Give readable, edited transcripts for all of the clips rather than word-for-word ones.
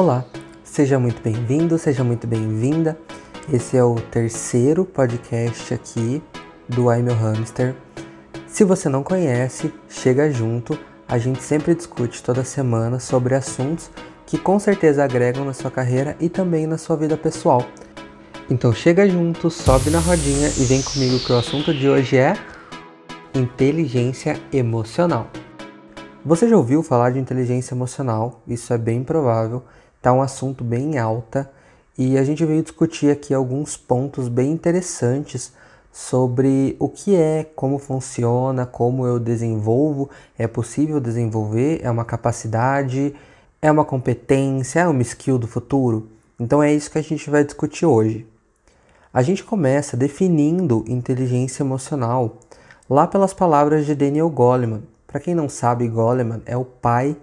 Olá, seja muito bem-vindo, seja muito bem-vinda. Esse é o terceiro podcast aqui do I'm Your Hamster. Se você não conhece, chega junto. A gente sempre discute toda semana sobre assuntos que com certeza agregam na sua carreira e também na sua vida pessoal. Então chega junto, sobe na rodinha e vem comigo que o assunto de hoje é inteligência emocional. Você já ouviu falar de inteligência emocional? Isso é bem provável, tá um assunto bem em alta e a gente veio discutir aqui alguns pontos bem interessantes sobre o que é, como funciona, como eu desenvolvo, é possível desenvolver, é uma capacidade, é uma competência, é uma skill do futuro? Então é isso que a gente vai discutir hoje. A gente começa definindo inteligência emocional lá pelas palavras de Daniel Goleman. Para quem não sabe, Goleman é o pai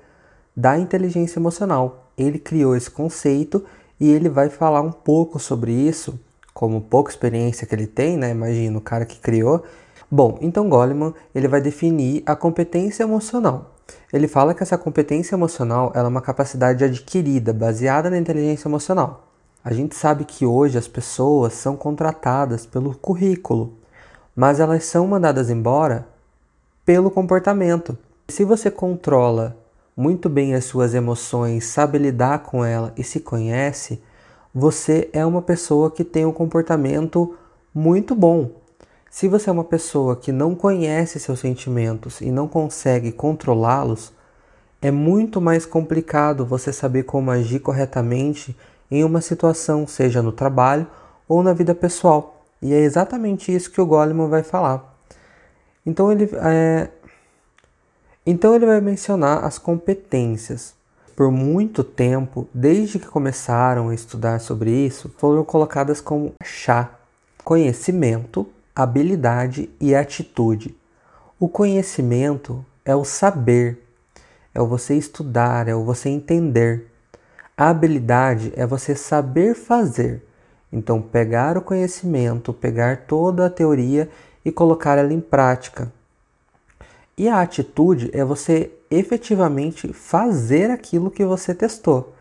da inteligência emocional. Ele criou esse conceito e ele vai falar um pouco sobre isso, como pouca experiência que ele tem, né? Imagina o cara que criou. Bom, então Goleman, ele vai definir a competência emocional. Ele fala que essa competência emocional ela é uma capacidade adquirida, baseada na inteligência emocional. A gente sabe que hoje as pessoas são contratadas pelo currículo, mas elas são mandadas embora pelo comportamento. Se você controla muito bem as suas emoções, sabe lidar com ela e se conhece, você é uma pessoa que tem um comportamento muito bom. Se você é uma pessoa que não conhece seus sentimentos e não consegue controlá-los, é muito mais complicado você saber como agir corretamente em uma situação, seja no trabalho ou na vida pessoal. E é exatamente isso que o Goleman vai falar. Então ele vai mencionar as competências. Por muito tempo, desde que começaram a estudar sobre isso, foram colocadas como chá: conhecimento, habilidade e atitude. O conhecimento é o saber, é o você estudar, é o você entender. A habilidade é você saber fazer. Então, pegar o conhecimento, pegar toda a teoria e colocar ela em prática. E a atitude é você efetivamente fazer aquilo que você testou.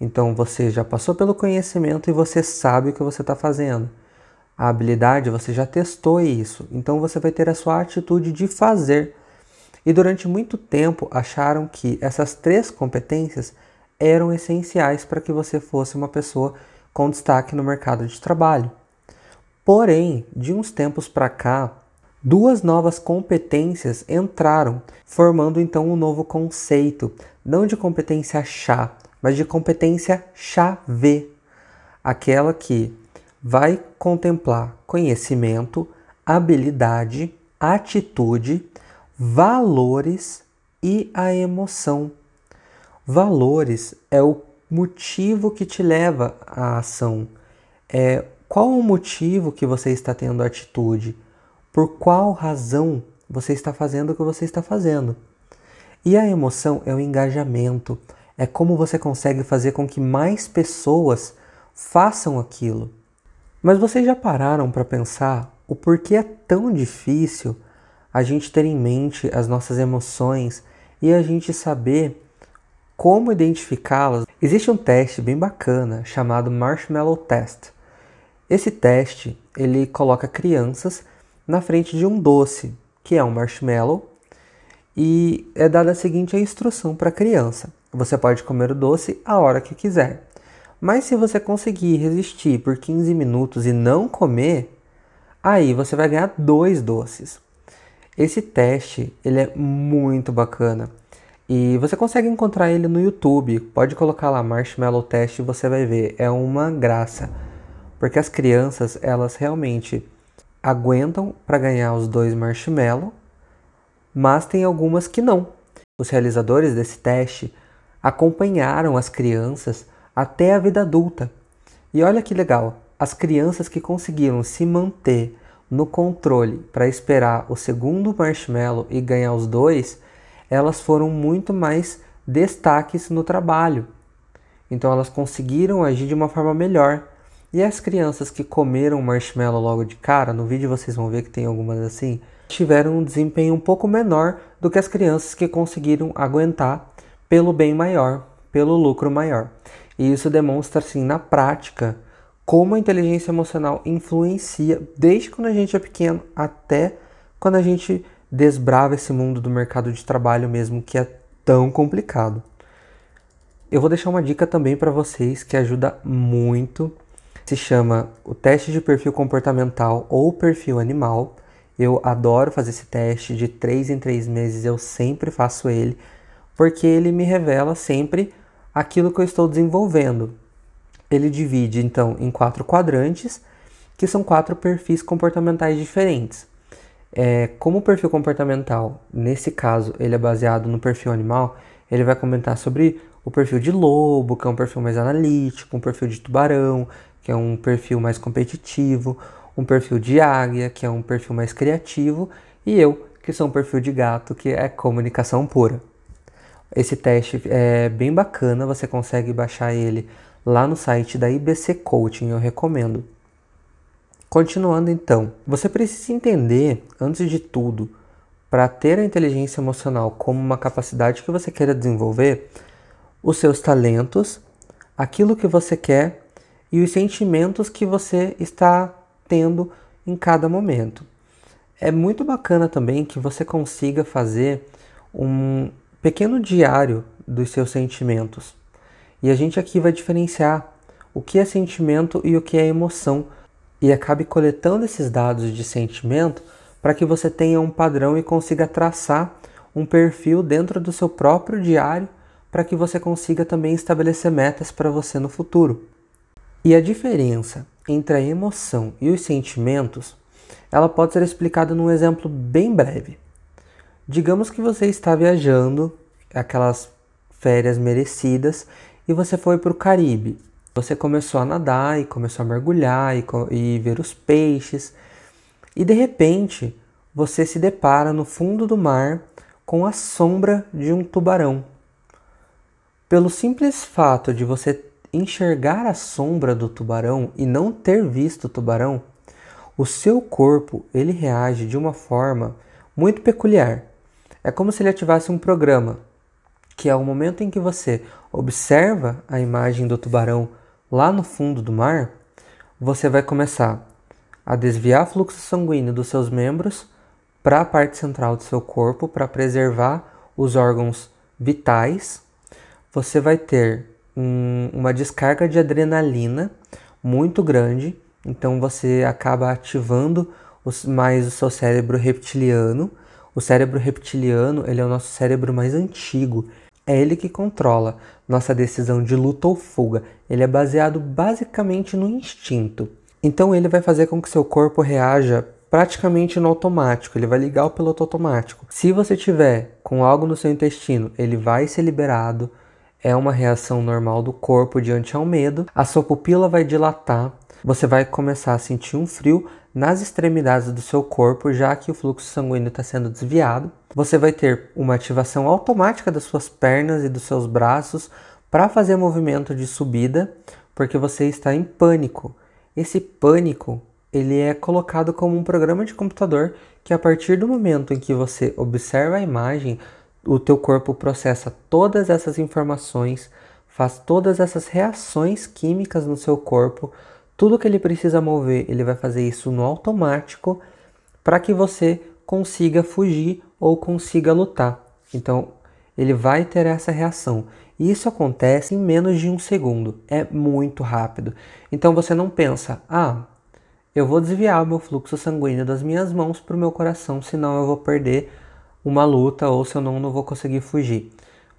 Então você já passou pelo conhecimento e você sabe o que você está fazendo. A habilidade, você já testou isso. Então você vai ter a sua atitude de fazer. E durante muito tempo acharam que essas três competências eram essenciais para que você fosse uma pessoa com destaque no mercado de trabalho. Porém, de uns tempos para cá, duas novas competências entraram, formando então um novo conceito, não de competência chá, mas de competência chave, aquela que vai contemplar conhecimento, habilidade, atitude, valores e a emoção. Valores é o motivo que te leva à ação. Qual o motivo que você está tendo atitude? Por qual razão você está fazendo o que você está fazendo? E a emoção é o engajamento. É como você consegue fazer com que mais pessoas façam aquilo. Mas vocês já pararam para pensar o porquê é tão difícil a gente ter em mente as nossas emoções e a gente saber como identificá-las? Existe um teste bem bacana chamado Marshmallow Test. Esse teste, ele coloca crianças na frente de um doce, que é um marshmallow, e é dada a seguinte instrução para a criança: você pode comer o doce a hora que quiser, mas se você conseguir resistir por 15 minutos e não comer, aí você vai ganhar 2 doces. Esse teste, ele é muito bacana, e você consegue encontrar ele no YouTube, pode colocar lá Marshmallow Test e você vai ver, é uma graça, porque as crianças, elas realmente aguentam para ganhar os 2 marshmallows, mas tem algumas que não. Os realizadores desse teste acompanharam as crianças até a vida adulta. E olha que legal, as crianças que conseguiram se manter no controle para esperar o 2º marshmallow e ganhar os 2, elas foram muito mais destaques no trabalho. Então elas conseguiram agir de uma forma melhor. E as crianças que comeram marshmallow logo de cara, no vídeo vocês vão ver que tem algumas assim, tiveram um desempenho um pouco menor do que as crianças que conseguiram aguentar pelo bem maior, pelo lucro maior. E isso demonstra, assim, na prática, como a inteligência emocional influencia desde quando a gente é pequeno até quando a gente desbrava esse mundo do mercado de trabalho mesmo, que é tão complicado. Eu vou deixar uma dica também para vocês que ajuda muito. Se chama o teste de perfil comportamental ou perfil animal. Eu adoro fazer esse teste, de 3 em 3 meses eu sempre faço ele, porque ele me revela sempre aquilo que eu estou desenvolvendo. Ele divide, então, em 4 quadrantes, que são 4 perfis comportamentais diferentes. Como o perfil comportamental, nesse caso, ele é baseado no perfil animal, ele vai comentar sobre o perfil de lobo, que é um perfil mais analítico, um perfil de tubarão, que é um perfil mais competitivo, um perfil de águia, que é um perfil mais criativo, e eu, que sou um perfil de gato, que é comunicação pura. Esse teste é bem bacana, você consegue baixar ele lá no site da IBC Coaching, eu recomendo. Continuando então, você precisa entender, antes de tudo, para ter a inteligência emocional como uma capacidade que você queira desenvolver, os seus talentos, aquilo que você quer e os sentimentos que você está tendo em cada momento. É muito bacana também que você consiga fazer um pequeno diário dos seus sentimentos. E a gente aqui vai diferenciar o que é sentimento e o que é emoção. E acabe coletando esses dados de sentimento para que você tenha um padrão e consiga traçar um perfil dentro do seu próprio diário, para que você consiga também estabelecer metas para você no futuro. E a diferença entre a emoção e os sentimentos, ela pode ser explicada num exemplo bem breve. Digamos que você está viajando, aquelas férias merecidas, e você foi para o Caribe. Você começou a nadar e começou a mergulhar e ver os peixes. E de repente, você se depara no fundo do mar com a sombra de um tubarão. Pelo simples fato de você enxergar a sombra do tubarão e não ter visto o tubarão, o seu corpo, ele reage de uma forma muito peculiar. É como se ele ativasse um programa, que é o momento em que você observa a imagem do tubarão lá no fundo do mar, você vai começar a desviar fluxo sanguíneo dos seus membros para a parte central do seu corpo, para preservar os órgãos vitais. Você vai ter uma descarga de adrenalina muito grande, então você acaba ativando mais o seu cérebro reptiliano. O cérebro reptiliano, ele é o nosso cérebro mais antigo, é ele que controla nossa decisão de luta ou fuga. Ele é baseado basicamente no instinto, então ele vai fazer com que seu corpo reaja praticamente no automático, ele vai ligar o piloto automático. Se você tiver com algo no seu intestino, ele vai ser liberado, é uma reação normal do corpo diante ao medo. A sua pupila vai dilatar, você vai começar a sentir um frio nas extremidades do seu corpo, já que o fluxo sanguíneo está sendo desviado. Você vai ter uma ativação automática das suas pernas e dos seus braços para fazer movimento de subida, porque você está em pânico. Esse pânico, ele é colocado como um programa de computador que, a partir do momento em que você observa a imagem, o teu corpo processa todas essas informações, faz todas essas reações químicas no seu corpo, tudo que ele precisa mover, ele vai fazer isso no automático para que você consiga fugir ou consiga lutar. Então, ele vai ter essa reação. E isso acontece em menos de um segundo. É muito rápido. Então, você não pensa, eu vou desviar o meu fluxo sanguíneo das minhas mãos para o meu coração, senão eu vou perder uma luta ou senão eu não vou conseguir fugir.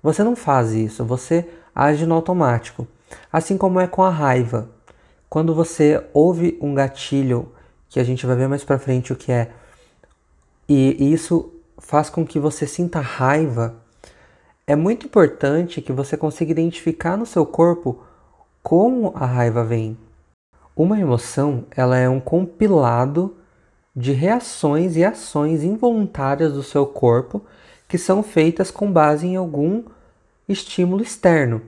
Você não faz isso, você age no automático. Assim como é com a raiva. Quando você ouve um gatilho, que a gente vai ver mais pra frente o que é, e isso faz com que você sinta raiva, é muito importante que você consiga identificar no seu corpo como a raiva vem. Uma emoção, ela é um compilado de reações e ações involuntárias do seu corpo que são feitas com base em algum estímulo externo.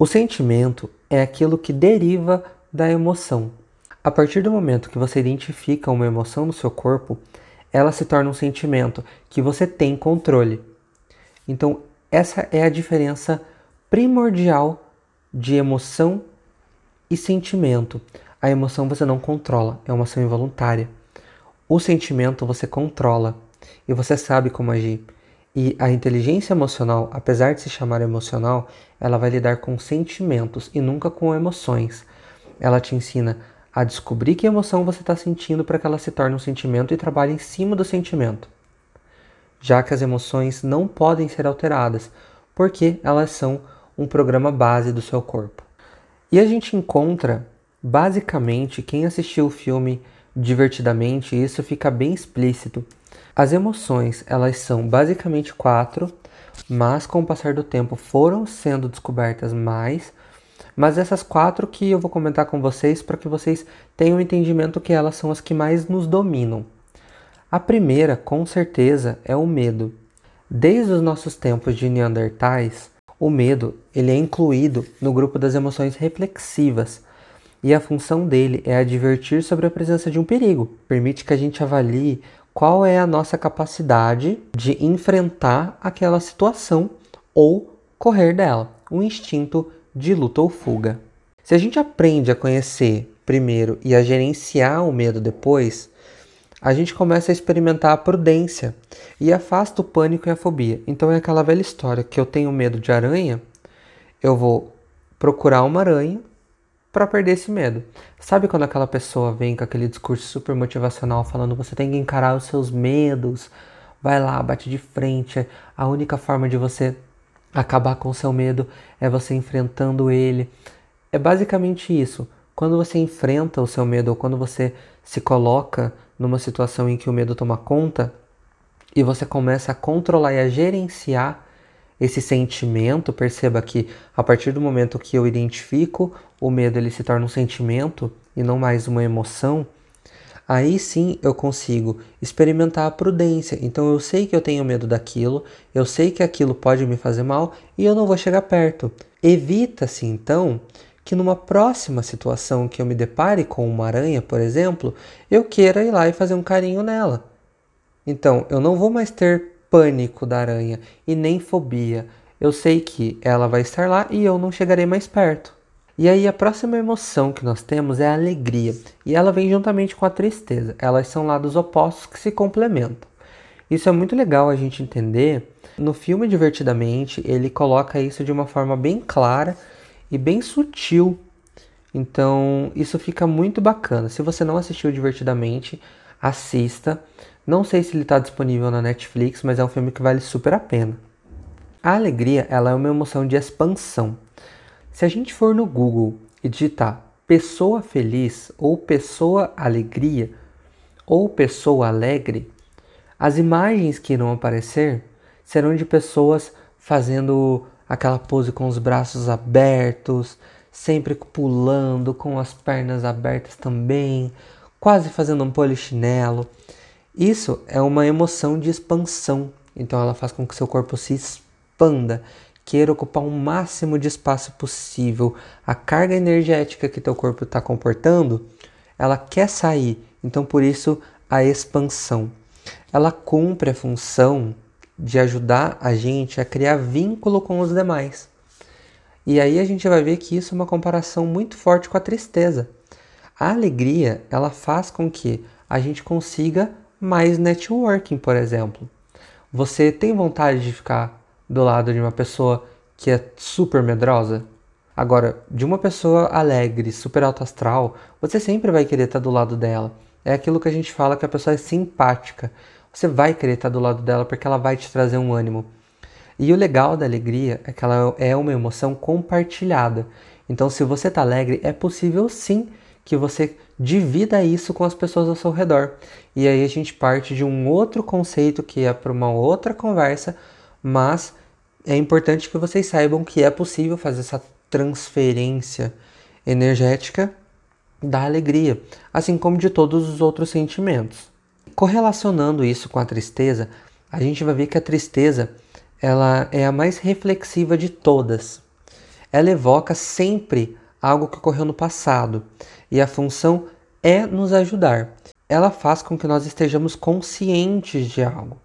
O sentimento é aquilo que deriva da emoção. A partir do momento que você identifica uma emoção no seu corpo, ela se torna um sentimento que você tem controle. Então, essa é a diferença primordial de emoção e sentimento. A emoção você não controla, é uma ação involuntária. O sentimento você controla e você sabe como agir. E a inteligência emocional, apesar de se chamar emocional, ela vai lidar com sentimentos e nunca com emoções. Ela te ensina a descobrir que emoção você está sentindo para que ela se torne um sentimento e trabalhe em cima do sentimento. Já que as emoções não podem ser alteradas, porque elas são um programa base do seu corpo. E a gente encontra, basicamente, quem assistiu o filme Divertidamente, isso fica bem explícito. As emoções, elas são basicamente 4, mas com o passar do tempo foram sendo descobertas mais, mas essas 4 que eu vou comentar com vocês para que vocês tenham o entendimento que elas são as que mais nos dominam. A primeira, com certeza, é o medo. Desde os nossos tempos de neandertais, o medo ele é incluído no grupo das emoções reflexivas e a função dele é advertir sobre a presença de um perigo. Permite que a gente avalie qual é a nossa capacidade de enfrentar aquela situação ou correr dela, um instinto de luta ou fuga. Se a gente aprende a conhecer primeiro e a gerenciar o medo depois, a gente começa a experimentar a prudência e afasta o pânico e a fobia. Então é aquela velha história que eu tenho medo de aranha, eu vou procurar uma aranha para perder esse medo. Sabe quando aquela pessoa vem com aquele discurso super motivacional falando você tem que encarar os seus medos, vai lá, bate de frente, a única forma de você acabar com o seu medo é você enfrentando ele. É basicamente isso. Quando você enfrenta o seu medo ou quando você se coloca numa situação em que o medo toma conta e você começa a controlar e a gerenciar esse sentimento, perceba que a partir do momento que eu identifico o medo, ele se torna um sentimento e não mais uma emoção, aí sim eu consigo experimentar a prudência. Então eu sei que eu tenho medo daquilo, eu sei que aquilo pode me fazer mal e eu não vou chegar perto. Evita-se então que numa próxima situação que eu me depare com uma aranha, por exemplo, eu queira ir lá e fazer um carinho nela. Então, eu não vou mais ter pânico da aranha e nem fobia. Eu sei que ela vai estar lá e eu não chegarei mais perto. E aí a próxima emoção que nós temos é a alegria. E ela vem juntamente com a tristeza. Elas são lados opostos que se complementam. Isso é muito legal a gente entender. No filme Divertidamente, ele coloca isso de uma forma bem clara e bem sutil, então isso fica muito bacana. Se você não assistiu Divertidamente, assista. Não sei se ele está disponível na Netflix, mas é um filme que vale super a pena. A alegria, ela é uma emoção de expansão. Se a gente for no Google e digitar pessoa feliz ou pessoa alegria ou pessoa alegre, as imagens que irão aparecer serão de pessoas fazendo aquela pose com os braços abertos, sempre pulando, com as pernas abertas também, quase fazendo um polichinelo. Isso é uma emoção de expansão. Então ela faz com que seu corpo se expanda, queira ocupar o máximo de espaço possível. A carga energética que teu corpo está comportando, ela quer sair. Então por isso a expansão. Ela cumpre a função de ajudar a gente a criar vínculo com os demais. E aí a gente vai ver que isso é uma comparação muito forte com a tristeza. A alegria, ela faz com que a gente consiga mais networking, por exemplo. Você tem vontade de ficar do lado de uma pessoa que é super medrosa? Agora, de uma pessoa alegre, super alto astral, você sempre vai querer estar do lado dela. É aquilo que a gente fala que a pessoa é simpática. Você vai querer estar do lado dela porque ela vai te trazer um ânimo. E o legal da alegria é que ela é uma emoção compartilhada. Então, se você está alegre, é possível sim que você divida isso com as pessoas ao seu redor. E aí a gente parte de um outro conceito que é para uma outra conversa, mas é importante que vocês saibam que é possível fazer essa transferência energética da alegria, assim como de todos os outros sentimentos. Correlacionando isso com a tristeza, a gente vai ver que a tristeza ela é a mais reflexiva de todas. Ela evoca sempre algo que ocorreu no passado e a função é nos ajudar. Ela faz com que nós estejamos conscientes de algo.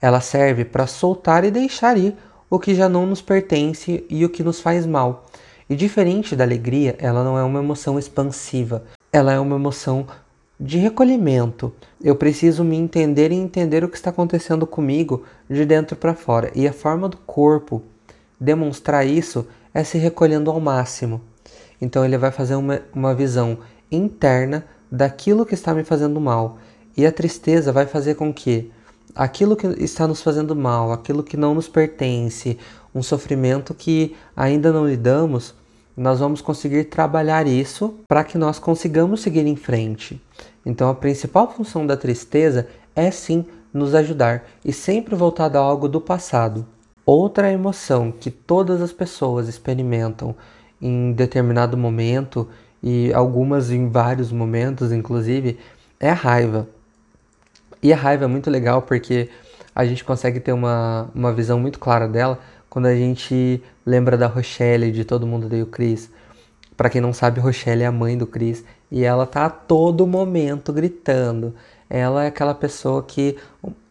Ela serve para soltar e deixar ir o que já não nos pertence e o que nos faz mal. E diferente da alegria, ela não é uma emoção expansiva. Ela é uma emoção de recolhimento. Eu preciso me entender e entender o que está acontecendo comigo de dentro para fora. E a forma do corpo demonstrar isso é se recolhendo ao máximo. Então ele vai fazer uma visão interna daquilo que está me fazendo mal. E a tristeza vai fazer com que aquilo que está nos fazendo mal, aquilo que não nos pertence, um sofrimento que ainda não lidamos, nós vamos conseguir trabalhar isso para que nós consigamos seguir em frente. Então a principal função da tristeza é sim nos ajudar e sempre voltada a algo do passado. Outra emoção que todas as pessoas experimentam em determinado momento, e algumas em vários momentos inclusive, é a raiva. E a raiva é muito legal porque a gente consegue ter uma visão muito clara dela quando a gente lembra da Rochelle, de Todo Mundo Odeia o Chris. Pra quem não sabe, Rochelle é a mãe do Chris e ela tá a todo momento gritando. Ela é aquela pessoa que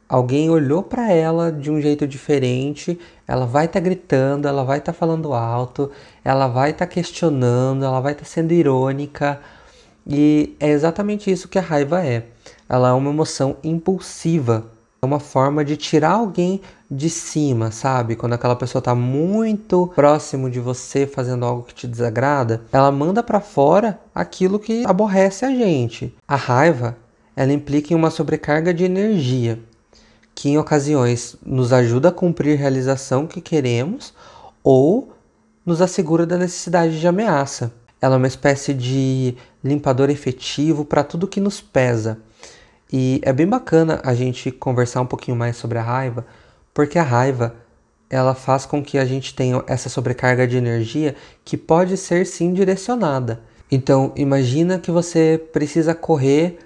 alguém olhou pra ela de um jeito diferente, ela vai tá gritando, ela vai tá falando alto, ela vai tá questionando, ela vai tá sendo irônica. E é exatamente isso que a raiva é. Ela é uma emoção impulsiva. É uma forma de tirar alguém de cima, sabe? Quando aquela pessoa está muito próximo de você fazendo algo que te desagrada, ela manda para fora aquilo que aborrece a gente. A raiva, ela implica em uma sobrecarga de energia, que em ocasiões nos ajuda a cumprir a realização que queremos ou nos assegura da necessidade de ameaça. Ela é uma espécie de limpador efetivo para tudo que nos pesa. E é bem bacana a gente conversar um pouquinho mais sobre a raiva, porque a raiva, ela faz com que a gente tenha essa sobrecarga de energia que pode ser sim direcionada. Então, imagina que você precisa correr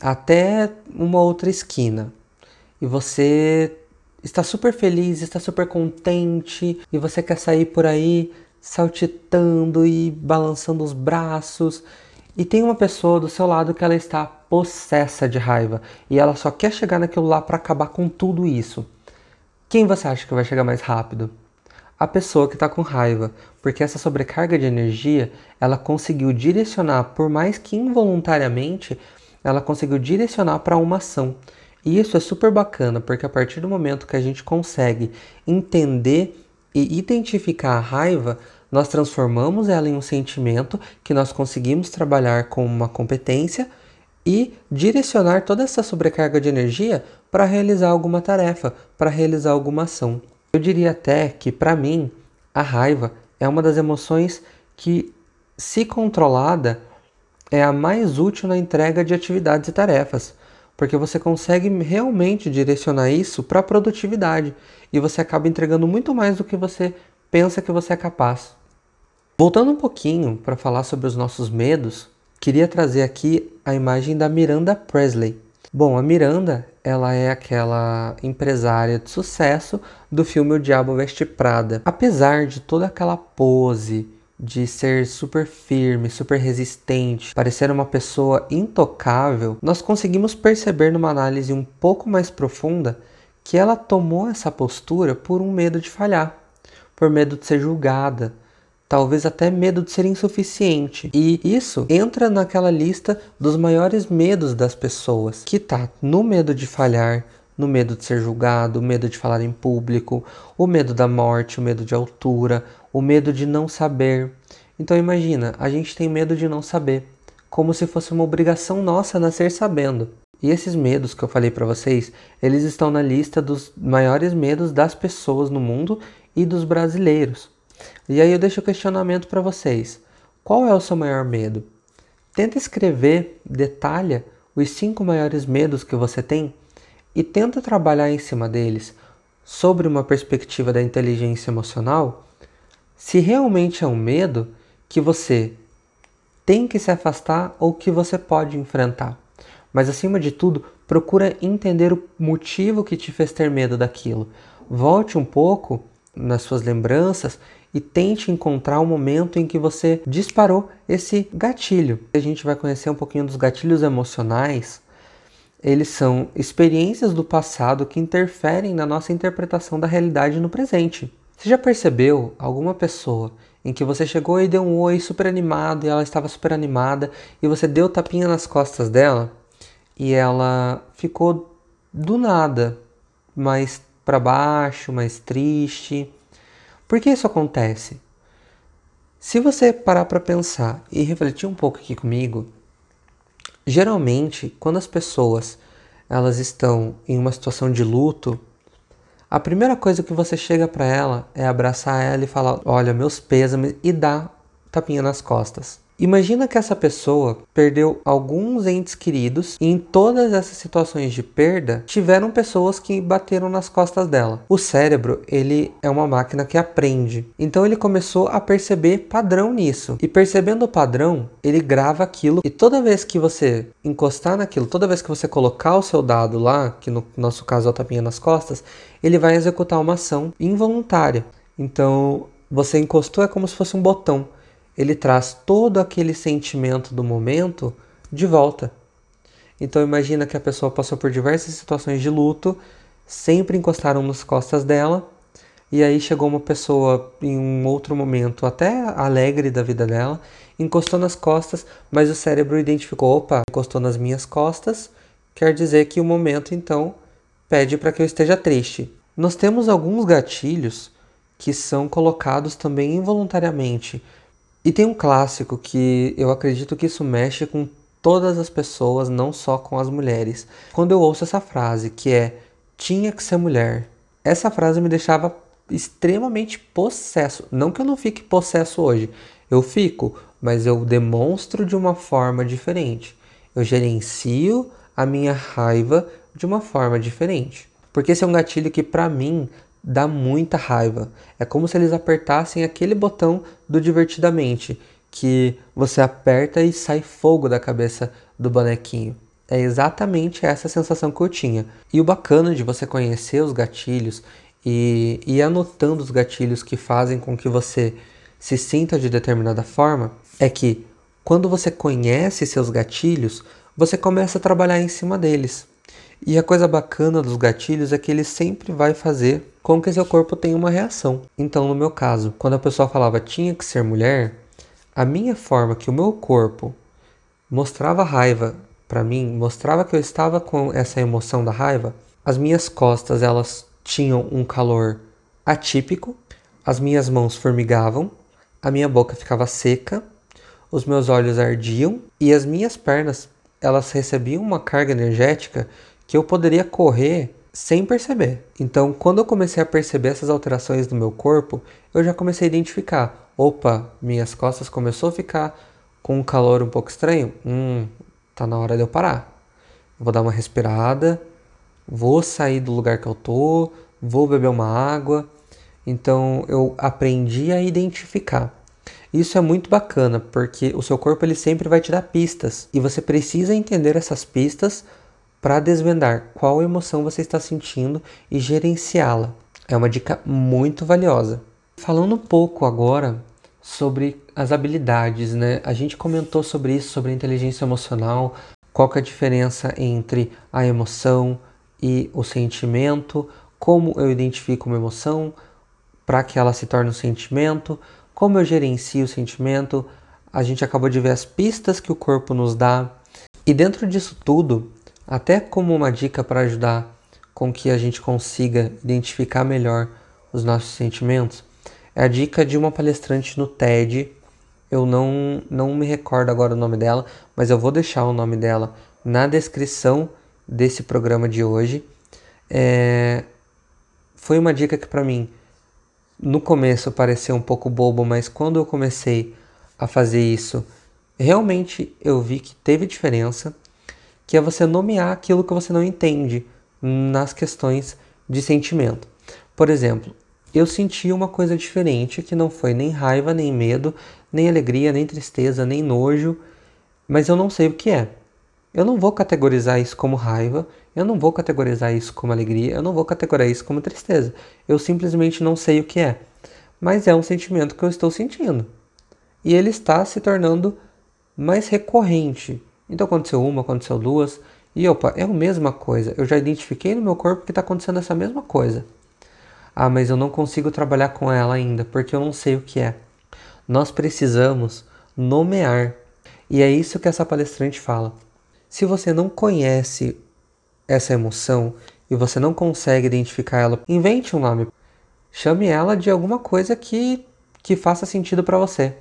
até uma outra esquina e você está super feliz, está super contente e você quer sair por aí saltitando e balançando os braços, e tem uma pessoa do seu lado que ela está possessa de raiva e ela só quer chegar naquilo lá para acabar com tudo isso. Quem você acha que vai chegar mais rápido? A pessoa que está com raiva, porque essa sobrecarga de energia, ela conseguiu direcionar, por mais que involuntariamente, ela conseguiu direcionar para uma ação. E isso é super bacana, porque a partir do momento que a gente consegue entender e identificar a raiva, nós transformamos ela em um sentimento que nós conseguimos trabalhar com uma competência e direcionar toda essa sobrecarga de energia para realizar alguma tarefa, para realizar alguma ação. Eu diria até que, para mim, a raiva é uma das emoções que, se controlada, é a mais útil na entrega de atividades e tarefas, porque você consegue realmente direcionar isso para a produtividade e você acaba entregando muito mais do que você pensa que você é capaz. Voltando um pouquinho para falar sobre os nossos medos, queria trazer aqui a imagem da Miranda Presley. Bom, a Miranda, ela é aquela empresária de sucesso do filme O Diabo Veste Prada. Apesar de toda aquela pose de ser super firme, super resistente, parecer uma pessoa intocável, nós conseguimos perceber numa análise um pouco mais profunda que ela tomou essa postura por um medo de falhar, por medo de ser julgada, talvez até medo de ser insuficiente. E isso entra naquela lista dos maiores medos das pessoas, que tá no medo de falhar, no medo de ser julgado, o medo de falar em público, o medo da morte, o medo de altura, o medo de não saber. Então imagina, a gente tem medo de não saber, como se fosse uma obrigação nossa nascer sabendo. E esses medos que eu falei para vocês, eles estão na lista dos maiores medos das pessoas no mundo e dos brasileiros. E aí eu deixo o questionamento para vocês. Qual é o seu maior medo? Tenta escrever, detalha os 5 maiores medos que você tem e tenta trabalhar em cima deles, sobre uma perspectiva da inteligência emocional, se realmente é um medo que você tem que se afastar ou que você pode enfrentar. Mas acima de tudo, procura entender o motivo que te fez ter medo daquilo. Volte um pouco nas suas lembranças e tente encontrar o momento em que você disparou esse gatilho. A gente vai conhecer um pouquinho dos gatilhos emocionais. Eles são experiências do passado que interferem na nossa interpretação da realidade no presente. Você já percebeu alguma pessoa em que você chegou e deu um oi super animado e ela estava super animada e você deu tapinha nas costas dela e ela ficou do nada mais para baixo, mais triste? Por que isso acontece? Se você parar para pensar e refletir um pouco aqui comigo, geralmente quando as pessoas elas estão em uma situação de luto, a primeira coisa que você chega para ela é abraçar ela e falar: olha, meus pêsames, e dá tapinha nas costas. Imagina que essa pessoa perdeu alguns entes queridos e em todas essas situações de perda tiveram pessoas que bateram nas costas dela. O cérebro, ele é uma máquina que aprende. Então ele começou a perceber padrão nisso. E percebendo o padrão, ele grava aquilo. E toda vez que você encostar naquilo, toda vez que você colocar o seu dado lá, que no nosso caso é o tapinha nas costas, ele vai executar uma ação involuntária. Então você encostou, é como se fosse um botão. Ele traz todo aquele sentimento do momento de volta. Então imagina que a pessoa passou por diversas situações de luto, sempre encostaram nas costas dela, e aí chegou uma pessoa em um outro momento até alegre da vida dela, encostou nas costas, mas o cérebro identificou: opa, encostou nas minhas costas, quer dizer que o momento então pede para que eu esteja triste. Nós temos alguns gatilhos que são colocados também involuntariamente. E tem um clássico que eu acredito que isso mexe com todas as pessoas, não só com as mulheres. Quando eu ouço essa frase, que é "tinha que ser mulher", essa frase me deixava extremamente possesso. Não que eu não fique possesso hoje, eu fico, mas eu demonstro de uma forma diferente. Eu gerencio a minha raiva de uma forma diferente. Porque esse é um gatilho que, pra mim, dá muita raiva. É como se eles apertassem aquele botão do Divertidamente, que você aperta e sai fogo da cabeça do bonequinho. É exatamente essa sensação que eu tinha. E o bacana de você conhecer os gatilhos e ir anotando os gatilhos que fazem com que você se sinta de determinada forma, é que quando você conhece seus gatilhos, você começa a trabalhar em cima deles. E a coisa bacana dos gatilhos é que ele sempre vai fazer com que seu corpo tenha uma reação. Então, no meu caso, quando a pessoa falava "tinha que ser mulher", a minha forma que o meu corpo mostrava raiva para mim, mostrava que eu estava com essa emoção da raiva, as minhas costas elas tinham um calor atípico, as minhas mãos formigavam, a minha boca ficava seca, os meus olhos ardiam e as minhas pernas elas recebiam uma carga energética que eu poderia correr sem perceber. Então, quando eu comecei a perceber essas alterações no meu corpo, eu já comecei a identificar: opa, minhas costas começou a ficar com um calor um pouco estranho, tá na hora de eu parar. Vou dar uma respirada, vou sair do lugar que eu tô, vou beber uma água. Então, eu aprendi a identificar. Isso é muito bacana, porque o seu corpo ele sempre vai te dar pistas, e você precisa entender essas pistas para desvendar qual emoção você está sentindo e gerenciá-la. É uma dica muito valiosa. Falando um pouco agora sobre as habilidades, né? A gente comentou sobre isso, sobre a inteligência emocional, qual que é a diferença entre a emoção e o sentimento, como eu identifico uma emoção para que ela se torne um sentimento, como eu gerencio o sentimento. A gente acabou de ver as pistas que o corpo nos dá. E dentro disso tudo, até como uma dica para ajudar com que a gente consiga identificar melhor os nossos sentimentos, é a dica de uma palestrante no TED. Eu não me recordo agora o nome dela, mas eu vou deixar o nome dela na descrição desse programa de hoje. Foi uma dica que para mim, no começo, pareceu um pouco bobo, mas quando eu comecei a fazer isso, realmente eu vi que teve diferença, que é você nomear aquilo que você não entende nas questões de sentimento. Por exemplo, eu senti uma coisa diferente que não foi nem raiva, nem medo, nem alegria, nem tristeza, nem nojo, mas eu não sei o que é. Eu não vou categorizar isso como raiva, eu não vou categorizar isso como alegria, eu não vou categorizar isso como tristeza. Eu simplesmente não sei o que é, mas é um sentimento que eu estou sentindo. E ele está se tornando mais recorrente. Então aconteceu uma, aconteceu duas, e opa, é a mesma coisa. Eu já identifiquei no meu corpo que está acontecendo essa mesma coisa. Ah, mas eu não consigo trabalhar com ela ainda, porque eu não sei o que é. Nós precisamos nomear. E é isso que essa palestrante fala. Se você não conhece essa emoção e você não consegue identificar ela, invente um nome. Chame ela de alguma coisa que faça sentido para você.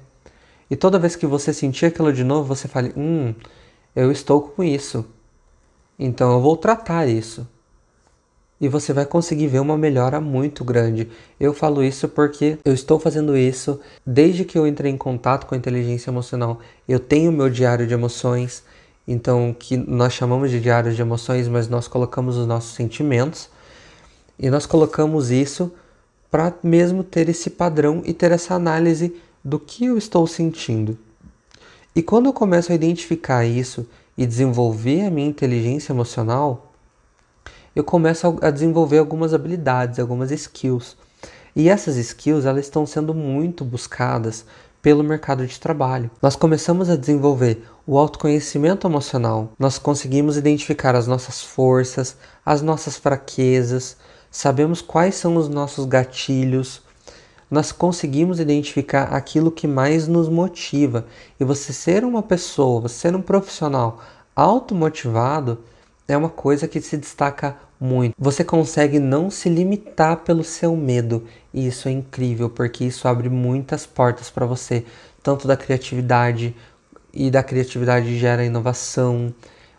E toda vez que você sentir aquilo de novo, você fale, eu estou com isso. Então eu vou tratar isso. E você vai conseguir ver uma melhora muito grande. Eu falo isso porque eu estou fazendo isso desde que eu entrei em contato com a inteligência emocional. Eu tenho meu diário de emoções, então que nós chamamos de diário de emoções, mas nós colocamos os nossos sentimentos. E nós colocamos isso para mesmo ter esse padrão e ter essa análise do que eu estou sentindo. E quando eu começo a identificar isso e desenvolver a minha inteligência emocional, eu começo a desenvolver algumas habilidades, algumas skills. E essas skills, elas estão sendo muito buscadas pelo mercado de trabalho. Nós começamos a desenvolver o autoconhecimento emocional. Nós conseguimos identificar as nossas forças, as nossas fraquezas. Sabemos quais são os nossos gatilhos. Nós conseguimos identificar aquilo que mais nos motiva. E você ser uma pessoa, você ser um profissional automotivado, é uma coisa que se destaca muito. Você consegue não se limitar pelo seu medo. E isso é incrível, porque isso abre muitas portas para você. Tanto da criatividade, e da criatividade gera inovação.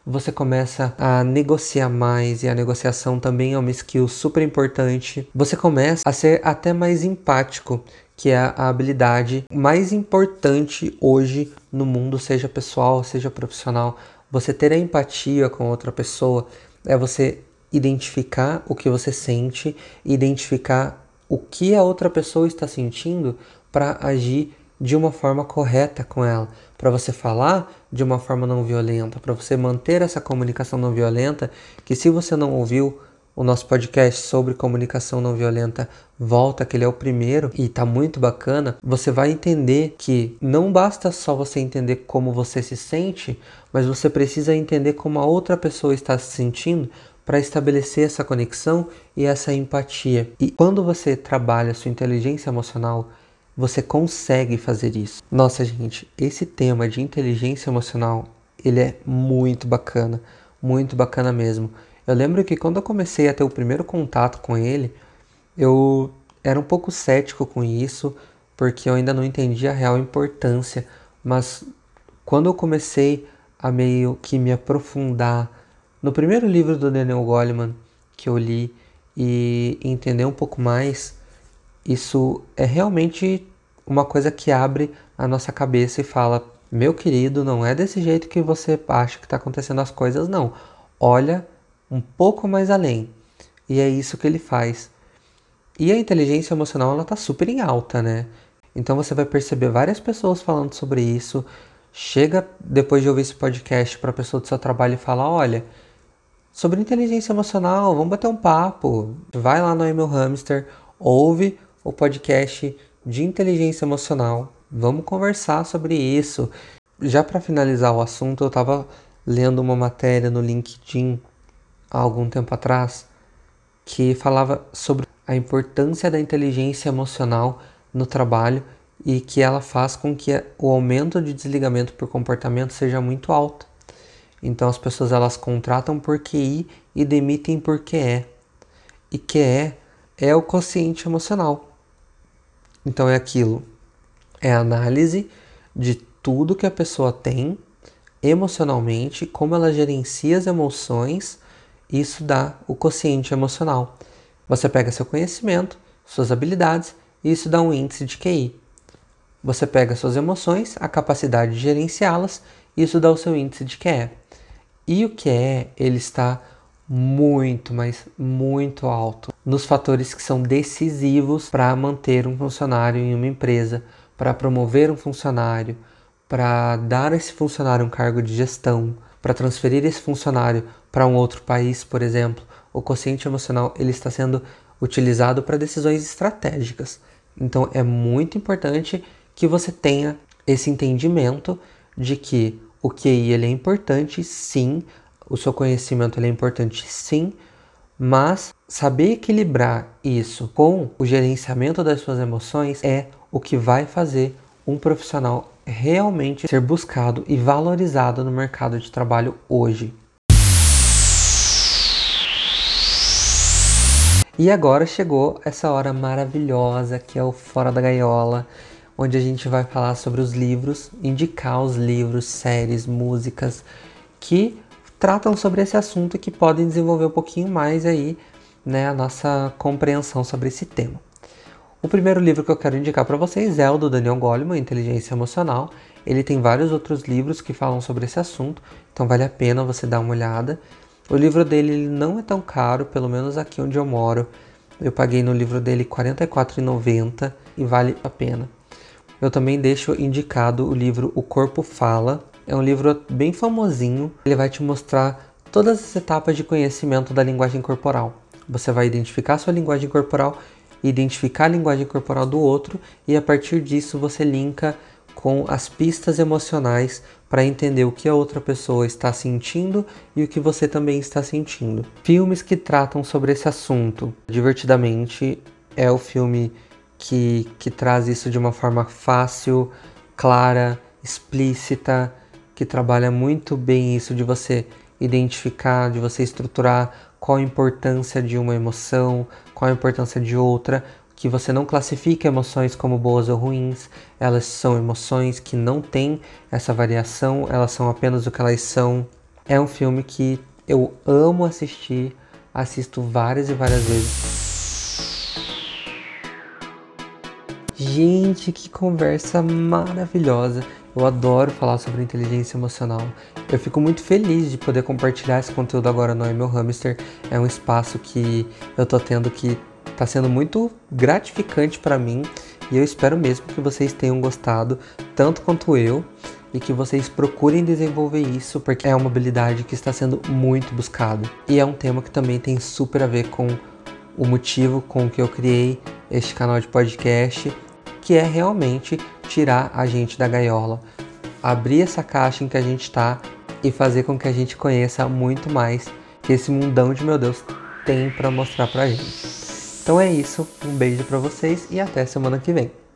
Você começa a negociar mais, e a negociação também é uma skill super importante. Você começa a ser até mais empático, que é a habilidade mais importante hoje no mundo, seja pessoal, seja profissional. Você ter a empatia com outra pessoa é você identificar o que você sente, identificar o que a outra pessoa está sentindo para agir de uma forma correta com ela, para você falar de uma forma não violenta, para você manter essa comunicação não violenta, que se você não ouviu o nosso podcast sobre comunicação não violenta, volta, que ele é o primeiro e tá muito bacana. Você vai entender que não basta só você entender como você se sente, mas você precisa entender como a outra pessoa está se sentindo para estabelecer essa conexão e essa empatia. E quando você trabalha a sua inteligência emocional, você consegue fazer isso. Nossa, gente, esse tema de inteligência emocional, ele é muito bacana mesmo. Eu lembro que quando eu comecei a ter o primeiro contato com ele, eu era um pouco cético com isso, porque eu ainda não entendia a real importância. Mas quando eu comecei a meio que me aprofundar no primeiro livro do Daniel Goleman que eu li e entender um pouco mais, isso é realmente uma coisa que abre a nossa cabeça e fala, meu querido, não é desse jeito que você acha que está acontecendo as coisas, não. Olha um pouco mais além. E é isso que ele faz. E a inteligência emocional, ela tá super em alta, né? Então você vai perceber várias pessoas falando sobre isso. Chega depois de ouvir esse podcast para a pessoa do seu trabalho e fala, olha, sobre inteligência emocional, vamos bater um papo. Vai lá no I'm Your Hamster, ouve o podcast de inteligência emocional. Vamos conversar sobre isso. Já para finalizar o assunto, eu tava lendo uma matéria no LinkedIn há algum tempo atrás, que falava sobre a importância da inteligência emocional no trabalho e que ela faz com que o aumento de desligamento por comportamento seja muito alto. Então as pessoas, elas contratam por QI e demitem por QE. E QE é o quociente emocional. Então é aquilo, é a análise de tudo que a pessoa tem emocionalmente, como ela gerencia as emoções. Isso dá o quociente emocional. Você pega seu conhecimento, suas habilidades, e isso dá um índice de QI. Você pega suas emoções, a capacidade de gerenciá-las, e isso dá o seu índice de QE. E o QE, ele está muito, mas muito alto nos fatores que são decisivos para manter um funcionário em uma empresa, para promover um funcionário, para dar a esse funcionário um cargo de gestão, para transferir esse funcionário para um outro país, por exemplo. O quociente emocional, ele está sendo utilizado para decisões estratégicas. Então é muito importante que você tenha esse entendimento de que o QI, ele é importante, sim. O seu conhecimento, ele é importante, sim. Mas saber equilibrar isso com o gerenciamento das suas emoções é o que vai fazer um profissional realmente ser buscado e valorizado no mercado de trabalho hoje. E agora chegou essa hora maravilhosa que é o Fora da Gaiola, onde a gente vai falar sobre os livros, indicar os livros, séries, músicas que tratam sobre esse assunto e que podem desenvolver um pouquinho mais aí, né, a nossa compreensão sobre esse tema. O primeiro livro que eu quero indicar para vocês é o do Daniel Goleman, Inteligência Emocional. Ele tem vários outros livros que falam sobre esse assunto, então vale a pena você dar uma olhada. O livro dele não é tão caro, pelo menos aqui onde eu moro. Eu paguei no livro dele R$ 44,90 e vale a pena. Eu também deixo indicado o livro O Corpo Fala. É um livro bem famosinho. Ele vai te mostrar todas as etapas de conhecimento da linguagem corporal. Você vai identificar a sua linguagem corporal, identificar a linguagem corporal do outro e a partir disso você linka com as pistas emocionais para entender o que a outra pessoa está sentindo e o que você também está sentindo. Filmes que tratam sobre esse assunto. Divertidamente é o filme que traz isso de uma forma fácil, clara, explícita, que trabalha muito bem isso de você identificar, de você estruturar qual a importância de uma emoção, qual a importância de outra, que você não classifica emoções como boas ou ruins, elas são emoções que não têm essa variação, elas são apenas o que elas são. É um filme que eu amo assistir, assisto várias e várias vezes. Gente, que conversa maravilhosa! Eu adoro falar sobre inteligência emocional. Eu fico muito feliz de poder compartilhar esse conteúdo agora no I'm Your Hamster. É um espaço que eu tô tendo que tá sendo muito gratificante para mim e eu espero mesmo que vocês tenham gostado tanto quanto eu e que vocês procurem desenvolver isso porque é uma habilidade que está sendo muito buscada e é um tema que também tem super a ver com o motivo com que eu criei este canal de podcast, que é realmente tirar a gente da gaiola, abrir essa caixa em que a gente está e fazer com que a gente conheça muito mais que esse mundão de meu Deus tem para mostrar pra gente. Então é isso, um beijo pra vocês e até semana que vem.